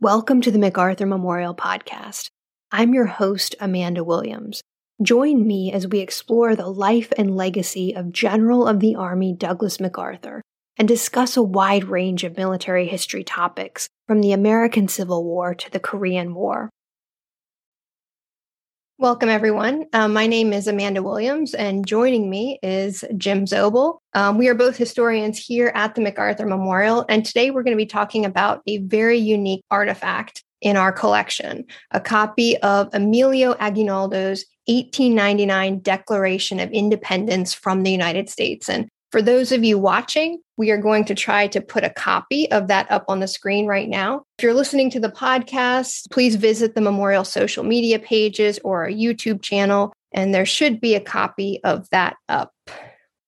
Welcome to the MacArthur Memorial Podcast. I'm your host, Amanda Williams. Join me as we explore the life and legacy of General of the Army Douglas MacArthur and discuss a wide range of military history topics from the American Civil War to the Korean War. Welcome, everyone. My name is Amanda Williams, and joining me is Jim Zobel. We are both historians here at the MacArthur Memorial, and today we're going to be talking about a very unique artifact in our collection, a copy of Emilio Aguinaldo's 1899 Declaration of Independence from the United States. And for those of you watching, we are going to try to put a copy of that up on the screen right now. If you're listening to the podcast, please visit the memorial social media pages or our YouTube channel, and there should be a copy of that up.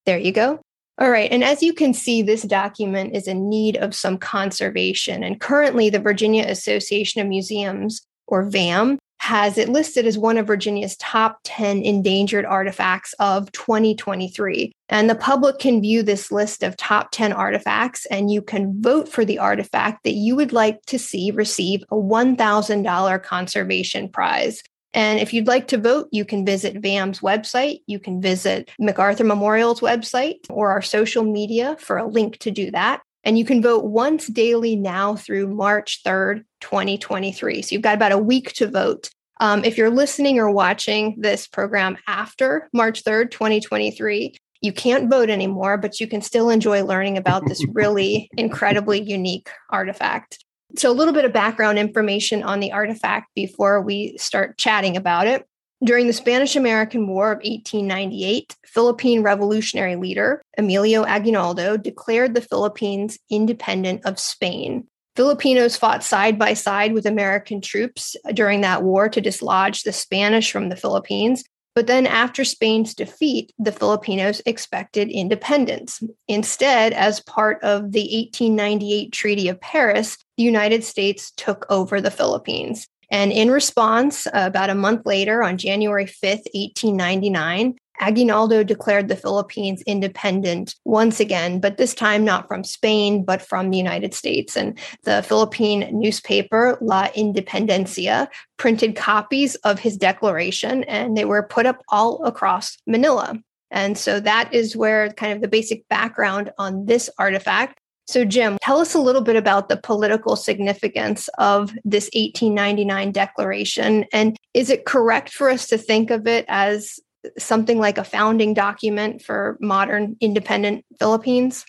There you go. All right. And as you can see, this document is in need of some conservation. And currently, the Virginia Association of Museums, or VAM, has it listed as one of Virginia's top 10 endangered artifacts of 2023. And the public can view this list of top 10 artifacts, and you can vote for the artifact that you would like to see receive a $1,000 conservation prize. And if you'd like to vote, you can visit VAM's website, you can visit MacArthur Memorial's website, or our social media for a link to do that. And you can vote once daily now through March 3rd, 2023. So you've got about a week to vote. If you're listening or watching this program after March 3rd, 2023, you can't vote anymore, but you can still enjoy learning about this really incredibly unique artifact. So a little bit of background information on the artifact before we start chatting about it. During the Spanish-American War of 1898, Philippine revolutionary leader Emilio Aguinaldo declared the Philippines independent of Spain. Filipinos fought side by side with American troops during that war to dislodge the Spanish from the Philippines. But then after Spain's defeat, the Filipinos expected independence. Instead, as part of the 1898 Treaty of Paris, the United States took over the Philippines. And in response, about a month later, on January 5th, 1899, Aguinaldo declared the Philippines independent once again, but this time not from Spain, but from the United States. And the Philippine newspaper, La Independencia, printed copies of his declaration, and they were put up all across Manila. And so that is where kind of the basic background on this artifact. So, Jim, tell us a little bit about the political significance of this 1899 declaration. And is it correct for us to think of it as something like a founding document for modern independent Philippines?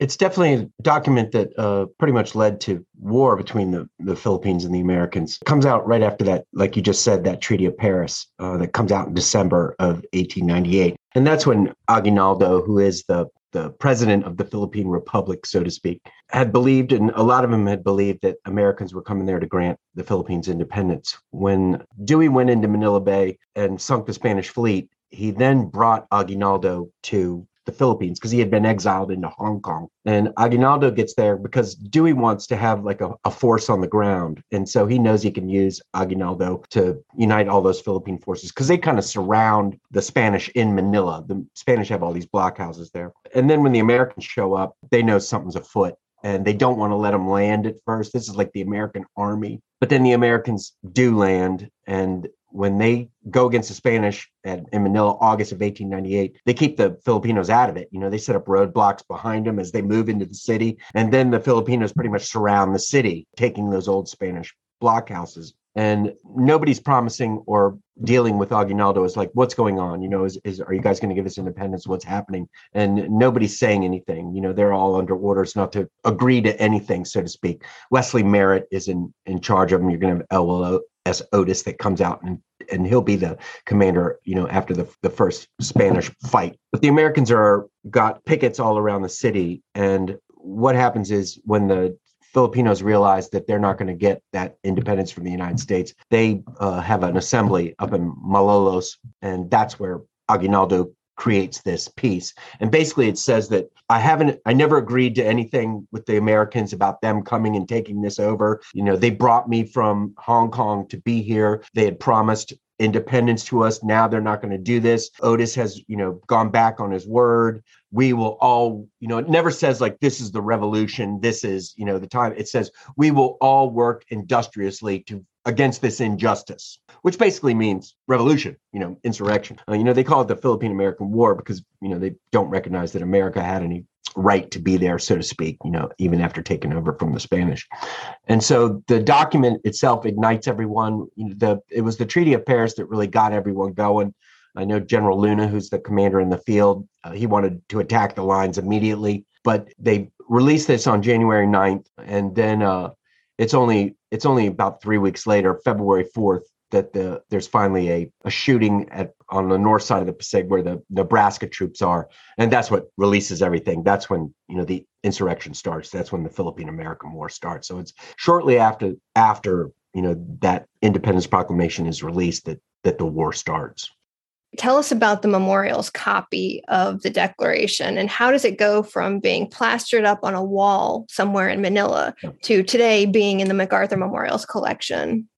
It's definitely a document that pretty much led to war between the Philippines and the Americans. It comes out right after that, like you just said, that Treaty of Paris that comes out in December of 1898. And that's when Aguinaldo, who is the president of the Philippine Republic, so to speak, had believed, and a lot of them had believed, that Americans were coming there to grant the Philippines independence. When Dewey went into Manila Bay and sunk the Spanish fleet, he then brought Aguinaldo to the Philippines because he had been exiled into Hong Kong. And Aguinaldo gets there because Dewey wants to have like a force on the ground. And so he knows he can use Aguinaldo to unite all those Philippine forces because they kind of surround the Spanish in Manila. The Spanish have all these blockhouses there. And then when the Americans show up, they know something's afoot and they don't want to let them land at first. This is like the American army. But then the Americans do land, and when they go against the Spanish in Manila, August of 1898, they keep the Filipinos out of it. You know, they set up roadblocks behind them as they move into the city. And then the Filipinos pretty much surround the city, taking those old Spanish blockhouses. And nobody's promising or dealing with Aguinaldo is like, what's going on? You know, are you guys going to give us independence? What's happening? And nobody's saying anything. You know, they're all under orders not to agree to anything, so to speak. Wesley Merritt is in charge of them. You're going to have Elwell Otis that comes out and he'll be the commander, you know, after the first Spanish fight. But the Americans got pickets all around the city. And what happens is when the Filipinos realize that they're not going to get that independence from the United States, they have an assembly up in Malolos, and that's where Aguinaldo creates this piece. And basically it says that I never agreed to anything with the Americans about them coming and taking this over. You know, they brought me from Hong Kong to be here. They had promised independence to us. Now they're not going to do this. Otis has, gone back on his word. We will all, it never says like, this is the revolution. This is, the time. It says, we will all work industriously against this injustice, which basically means revolution, insurrection. They call it the Philippine-American War because, they don't recognize that America had any right to be there, so to speak, even after taking over from the Spanish. And so the document itself ignites everyone. It was the Treaty of Paris that really got everyone going. I know General Luna, who's the commander in the field, he wanted to attack the lines immediately, but they released this on January 9th. And then it's only about 3 weeks later, February 4th, that there's finally a shooting on the north side of the Pasig where the Nebraska troops are. And that's what releases everything. That's when, the insurrection starts. That's when the Philippine-American War starts. So it's shortly after that Independence Proclamation is released that the war starts. Tell us about the memorial's copy of the Declaration, and how does it go from being plastered up on a wall somewhere in Manila to today being in the MacArthur Memorial's collection?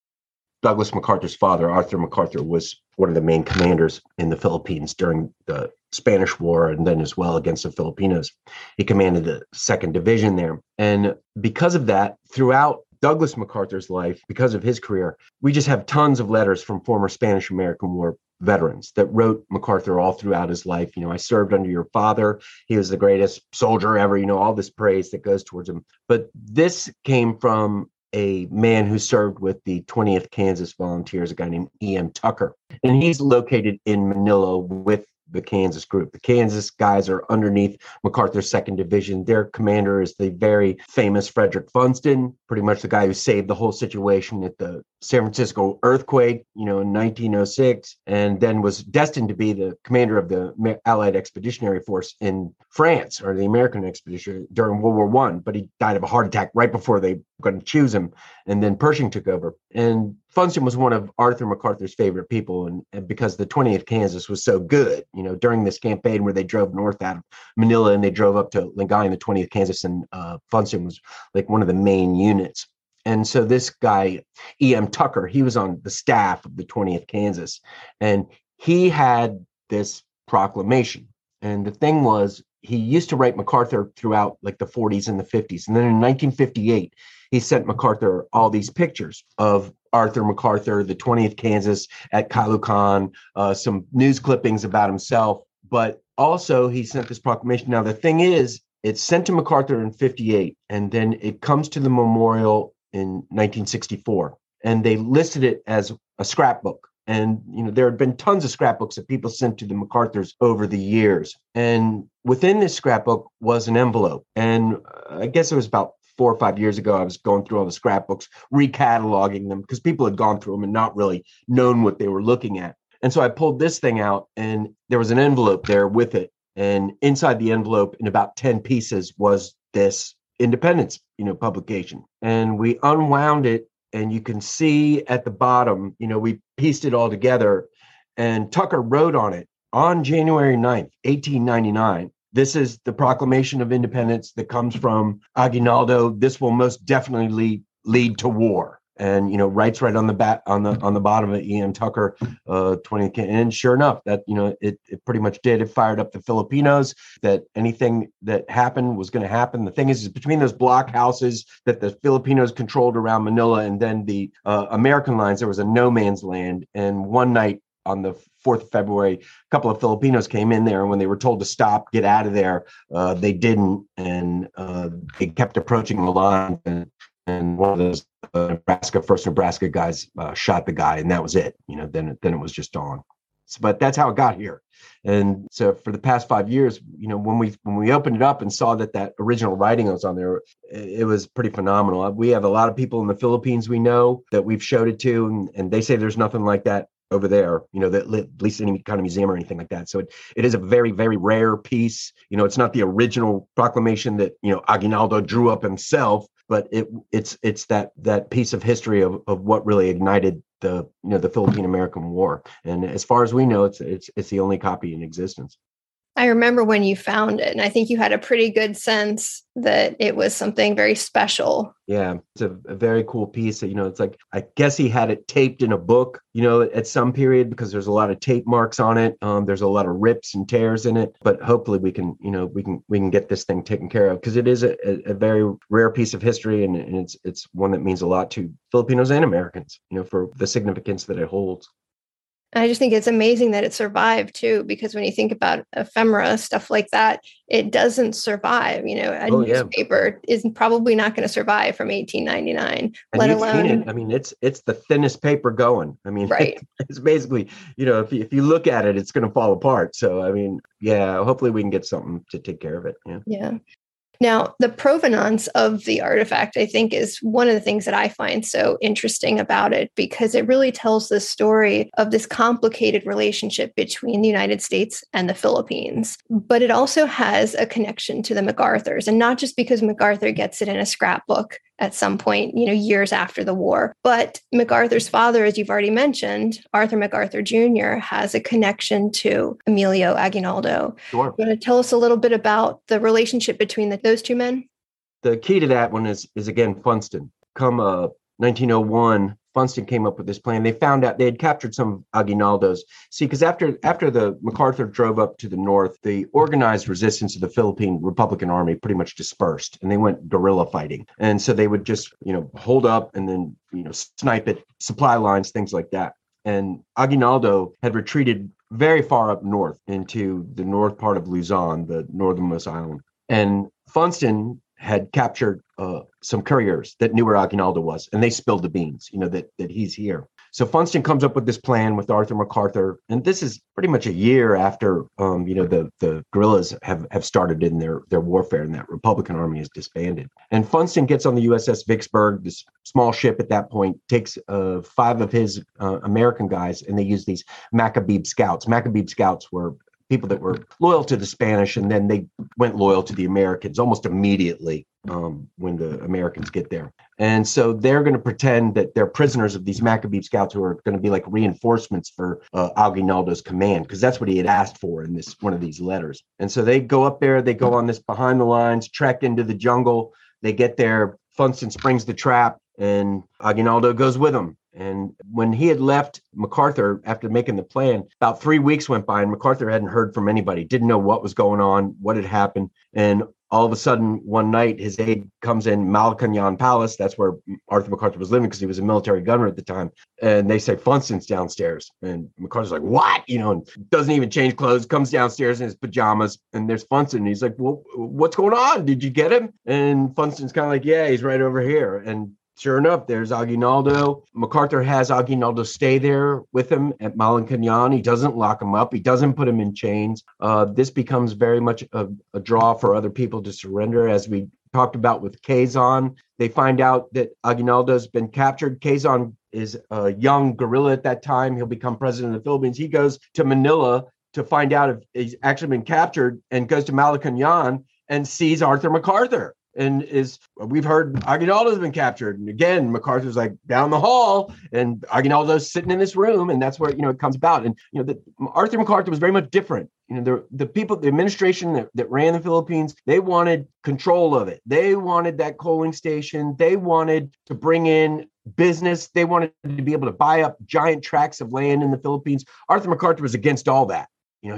Douglas MacArthur's father, Arthur MacArthur, was one of the main commanders in the Philippines during the Spanish War and then as well against the Filipinos. He commanded the 2nd Division there. And because of that, throughout Douglas MacArthur's life, because of his career, we just have tons of letters from former Spanish-American War veterans that wrote MacArthur all throughout his life. I served under your father. He was the greatest soldier ever, all this praise that goes towards him. But this came from a man who served with the 20th Kansas Volunteers, a guy named E.M. Tucker. And he's located in Manila with the Kansas group. The Kansas guys are underneath MacArthur's 2nd Division. Their commander is the very famous Frederick Funston, pretty much the guy who saved the whole situation at the San Francisco earthquake, in 1906, and then was destined to be the commander of the Allied Expeditionary Force in France, or the American Expedition, during World War I. But he died of a heart attack right before they were going to choose him. And then Pershing took over. And Funston was one of Arthur MacArthur's favorite people, and because the 20th Kansas was so good, during this campaign where they drove north out of Manila and they drove up to Lingayen, the 20th Kansas, and Funston was like one of the main units. And so this guy, E.M. Tucker, he was on the staff of the 20th Kansas, and he had this proclamation. And the thing was, he used to write MacArthur throughout like the 40s and the 50s. And then in 1958, he sent MacArthur all these pictures of Arthur MacArthur, the 20th Kansas at KaluCon, some news clippings about himself. But also he sent this proclamation. Now, the thing is, it's sent to MacArthur in 58, and then it comes to the memorial in 1964. And they listed it as a scrapbook. And, there had been tons of scrapbooks that people sent to the MacArthurs over the years. And within this scrapbook was an envelope. And I guess it was about 4 or 5 years ago, I was going through all the scrapbooks, recataloging them, because people had gone through them and not really known what they were looking at. And so I pulled this thing out, and there was an envelope there with it. And inside the envelope, in about 10 pieces, was this Independence, publication. And we unwound it. And you can see at the bottom, we pieced it all together, and Tucker wrote on it, on January 9th, 1899, this is the Proclamation of Independence that comes from Aguinaldo. This will most definitely lead to war. And, writes right on the on the bottom of E.M. Tucker, 20th. And sure enough, that, it pretty much did. It fired up the Filipinos that anything that happened was going to happen. The thing is between those blockhouses that the Filipinos controlled around Manila and then the American lines, there was a no man's land. And one night on the 4th of February, a couple of Filipinos came in there, and when they were told to stop, get out of there, they didn't. And they kept approaching the line. And one of those first Nebraska guys shot the guy, and that was it. Then it was just on. So, but that's how it got here. And so for the past 5 years, when we opened it up and saw that original writing was on there, it was pretty phenomenal. We have a lot of people in the Philippines we know that we've showed it to, and they say there's nothing like that over there, that at least any kind of museum or anything like that. So it is a very, very rare piece. It's not the original proclamation that, Aguinaldo drew up himself, but it's that piece of history of what really ignited the, the Philippine-American War. And as far as we know, it's the only copy in existence. I remember when you found it, and I think you had a pretty good sense that it was something very special. Yeah, it's a very cool piece. You know, it's like, I guess he had it taped in a book, you know, at some period, because there's a lot of tape marks on it. There's a lot of rips and tears in it, but hopefully we can, you know, we can get this thing taken care of, because it is a very rare piece of history, and it's one that means a lot to Filipinos and Americans, you know, for the significance that it holds. I just think it's amazing that it survived too, because when you think about ephemera, stuff like that, it doesn't survive. You know, newspaper is probably not going to survive from 1899, and let alone. It. I mean, it's the thinnest paper going. I mean, right. It's basically, you know, if you look at it, it's going to fall apart. So, I mean, yeah, hopefully we can get something to take care of it. Yeah. Now, the provenance of the artifact, I think, is one of the things that I find so interesting about it, because it really tells the story of this complicated relationship between the United States and the Philippines. But it also has a connection to the MacArthurs, and not just because MacArthur gets it in a scrapbook at some point, you know, years after the war. But MacArthur's father, as you've already mentioned, Arthur MacArthur Jr., has a connection to Emilio Aguinaldo. Sure. You want to tell us a little bit about the relationship between those two men? The key to that one is again, Funston. Come 1901, Funston came up with this plan. They found out they had captured some Aguinaldos. See, because after the MacArthur drove up to the north, the organized resistance of the Philippine Republican Army pretty much dispersed, and they went guerrilla fighting. And so they would just, you know, hold up and then, you know, snipe at supply lines, things like that. And Aguinaldo had retreated very far up north into the north part of Luzon, the northernmost island. And Funston had captured some couriers that knew where Aguinaldo was, and they spilled the beans, you know, that he's here. So Funston comes up with this plan with Arthur MacArthur, and this is pretty much a year after, you know, the guerrillas have started in their warfare, and that Republican army is disbanded. And Funston gets on the USS Vicksburg, this small ship at that point, takes five of his American guys, and they use these Macabebe scouts. Macabebe scouts were people that were loyal to the Spanish, and then they went loyal to the Americans almost immediately when the Americans get there. And so they're going to pretend that they're prisoners of these Macabebe scouts, who are going to be like reinforcements for Aguinaldo's command, because that's what he had asked for in this one of these letters. And so they go up there, they go on this behind the lines, trek into the jungle. They get there, Funston springs the trap, and Aguinaldo goes with them. And when he had left MacArthur after making the plan, about 3 weeks went by, and MacArthur hadn't heard from anybody, didn't know what was going on, what had happened. And all of a sudden, one night, his aide comes in, Malacañang Palace. That's where Arthur MacArthur was living, because he was a military gunner at the time. And they say, Funston's downstairs. And MacArthur's like, what? You know, and doesn't even change clothes, comes downstairs in his pajamas. And there's Funston. And he's like, well, what's going on? Did you get him? And Funston's kind of like, yeah, he's right over here. And sure enough, there's Aguinaldo. MacArthur has Aguinaldo stay there with him at Malacañang. He doesn't lock him up. He doesn't put him in chains. This becomes very much a draw for other people to surrender. As we talked about with Quezon, they find out that Aguinaldo's been captured. Quezon is a young guerrilla at that time. He'll become president of the Philippines. He goes to Manila to find out if he's actually been captured, and goes to Malacañang and sees Arthur MacArthur. And we've heard Aguinaldo's been captured. And again, MacArthur's like down the hall, and Aguinaldo's sitting in this room. And that's where, you know, it comes about. And, you know, Arthur MacArthur was very much different. You know, the people, the administration that ran the Philippines, they wanted control of it. They wanted that coaling station. They wanted to bring in business. They wanted to be able to buy up giant tracts of land in the Philippines. Arthur MacArthur was against all that. You know,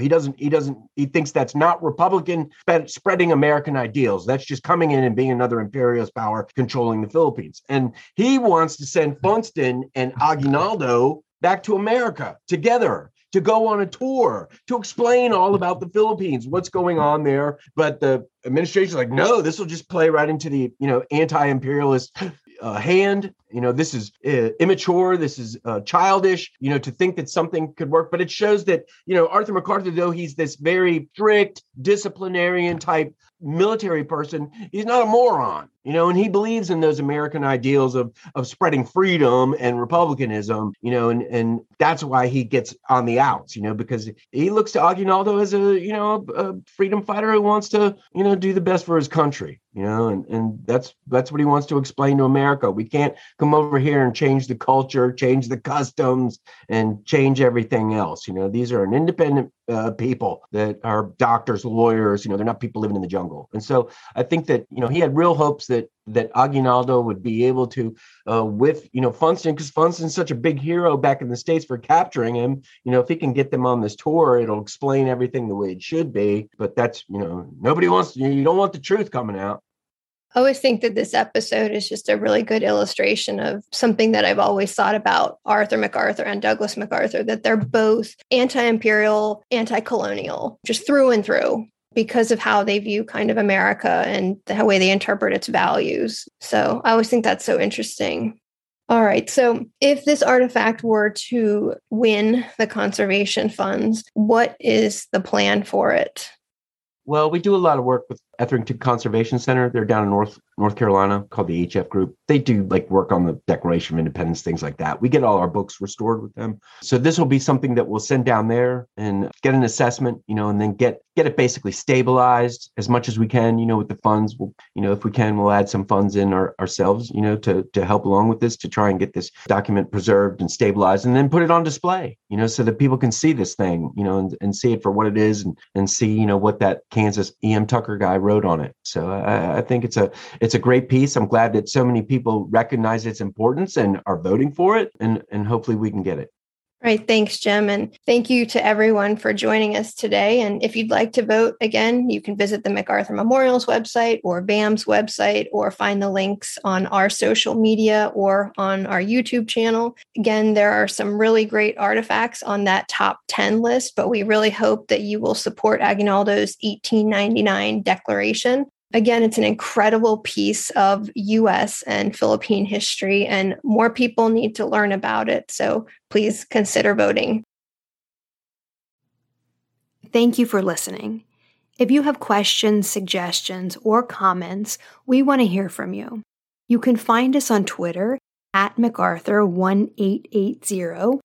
he thinks that's not Republican, spreading American ideals. That's just coming in and being another imperialist power controlling the Philippines. And he wants to send Funston and Aguinaldo back to America together, to go on a tour, to explain all about the Philippines, what's going on there. But the administration's like, no, this will just play right into the, you know, anti-imperialist hand. You know, this is immature, this is childish, you know, to think that something could work. But it shows that, you know, Arthur MacArthur, though he's this very strict disciplinarian type military person, he's not a moron, you know, and he believes in those American ideals of spreading freedom and republicanism, you know, and that's why he gets on the outs, you know, because he looks to Aguinaldo as a, you know, a freedom fighter who wants to, you know, do the best for his country, you know, and that's what he wants to explain to America. We can't come over here and change the culture, change the customs, and change everything else. You know, these are an independent people that are doctors, lawyers. You know, they're not people living in the jungle. And so I think that, you know, he had real hopes that Aguinaldo would be able to, with, you know, Funston, because Funston's such a big hero back in the States for capturing him. You know, if he can get them on this tour, it'll explain everything the way it should be. But that's, you know, nobody wants, you don't want the truth coming out. I always think that this episode is just a really good illustration of something that I've always thought about Arthur MacArthur and Douglas MacArthur, that they're both anti-imperial, anti-colonial, just through and through, because of how they view kind of America and the way they interpret its values. So I always think that's so interesting. All right. So if this artifact were to win the conservation funds, what is the plan for it? Well, we do a lot of work with Etherington Conservation Center. They're down in North Carolina, called the HF Group. They do like work on the Declaration of Independence, things like that. We get all our books restored with them. So this will be something that we'll send down there and get an assessment, you know, and then get it basically stabilized as much as we can, you know, with the funds. We'll, you know, if we can, we'll add some funds in ourselves, you know, to help along with this, to try and get this document preserved and stabilized, and then put it on display, you know, so that people can see this thing, you know, and see it for what it is, and see, you know, what that Kansas E.M. Tucker guy wrote on it. So I think it's a great piece. I'm glad that so many people recognize its importance and are voting for it, and hopefully we can get it. All right. Thanks, Jim. And thank you to everyone for joining us today. And if you'd like to vote again, you can visit the MacArthur Memorial's website or BAM's website, or find the links on our social media or on our YouTube channel. Again, there are some really great artifacts on that top 10 list, but we really hope that you will support Aguinaldo's 1899 declaration. Again, it's an incredible piece of U.S. and Philippine history, and more people need to learn about it. So please consider voting. Thank you for listening. If you have questions, suggestions, or comments, we want to hear from you. You can find us on Twitter @MacArthur1880,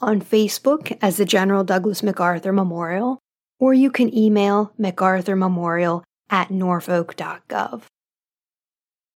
on Facebook as the General Douglas MacArthur Memorial, or you can email MacArthur Memorial@norfolk.gov.